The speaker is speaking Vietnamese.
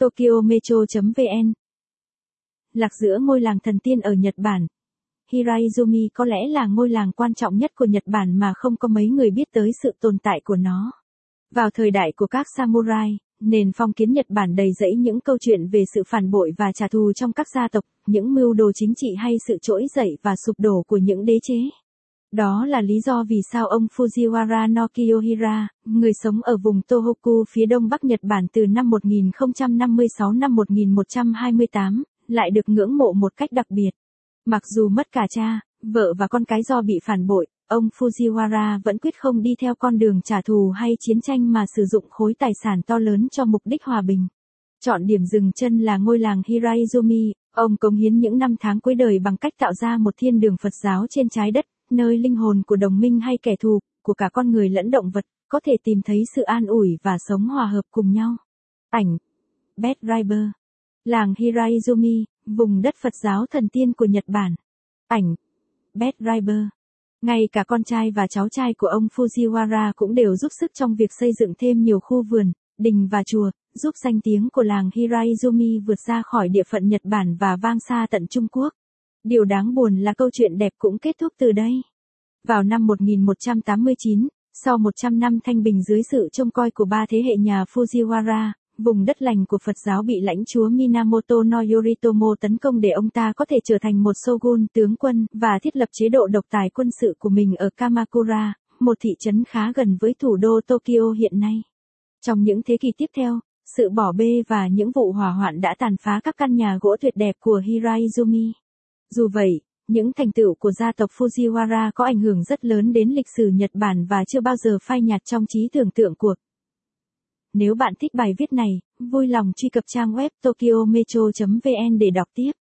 Tokyo Metro.vn. Lạc giữa ngôi làng thần tiên ở Nhật Bản. Hiraizumi có lẽ là ngôi làng quan trọng nhất của Nhật Bản mà không có mấy người biết tới sự tồn tại của nó. Vào thời đại của các samurai, nền phong kiến Nhật Bản đầy rẫy những câu chuyện về sự phản bội và trả thù trong các gia tộc, những mưu đồ chính trị hay sự trỗi dậy và sụp đổ của những đế chế. Đó là lý do vì sao ông Fujiwara no Kiyohira, người sống ở vùng Tohoku phía đông bắc Nhật Bản từ năm 1056 năm 1128, lại được ngưỡng mộ một cách đặc biệt. Mặc dù mất cả cha, vợ và con cái do bị phản bội, ông Fujiwara vẫn quyết không đi theo con đường trả thù hay chiến tranh mà sử dụng khối tài sản to lớn cho mục đích hòa bình. Chọn điểm dừng chân là ngôi làng Hiraizumi, ông cống hiến những năm tháng cuối đời bằng cách tạo ra một thiên đường Phật giáo trên trái đất, nơi linh hồn của đồng minh hay kẻ thù, của cả con người lẫn động vật, có thể tìm thấy sự an ủi và sống hòa hợp cùng nhau. Ảnh Bedriber. Làng Hiraizumi, vùng đất Phật giáo thần tiên của Nhật Bản. Ảnh Bedriber. Ngay cả con trai và cháu trai của ông Fujiwara cũng đều giúp sức trong việc xây dựng thêm nhiều khu vườn, đình và chùa, giúp danh tiếng của làng Hiraizumi vượt ra khỏi địa phận Nhật Bản và vang xa tận Trung Quốc. Điều đáng buồn là câu chuyện đẹp cũng kết thúc từ đây. Vào năm 1189, sau 100 năm thanh bình dưới sự trông coi của ba thế hệ nhà Fujiwara, vùng đất lành của Phật giáo bị lãnh chúa Minamoto no Yoritomo tấn công để ông ta có thể trở thành một shogun tướng quân và thiết lập chế độ độc tài quân sự của mình ở Kamakura, một thị trấn khá gần với thủ đô Tokyo hiện nay. Trong những thế kỷ tiếp theo, sự bỏ bê và những vụ hỏa hoạn đã tàn phá các căn nhà gỗ tuyệt đẹp của Hiraizumi. Dù vậy, những thành tựu của gia tộc Fujiwara có ảnh hưởng rất lớn đến lịch sử Nhật Bản và chưa bao giờ phai nhạt trong trí tưởng tượng của. Nếu bạn thích bài viết này, vui lòng truy cập trang web tokyometro.vn để đọc tiếp.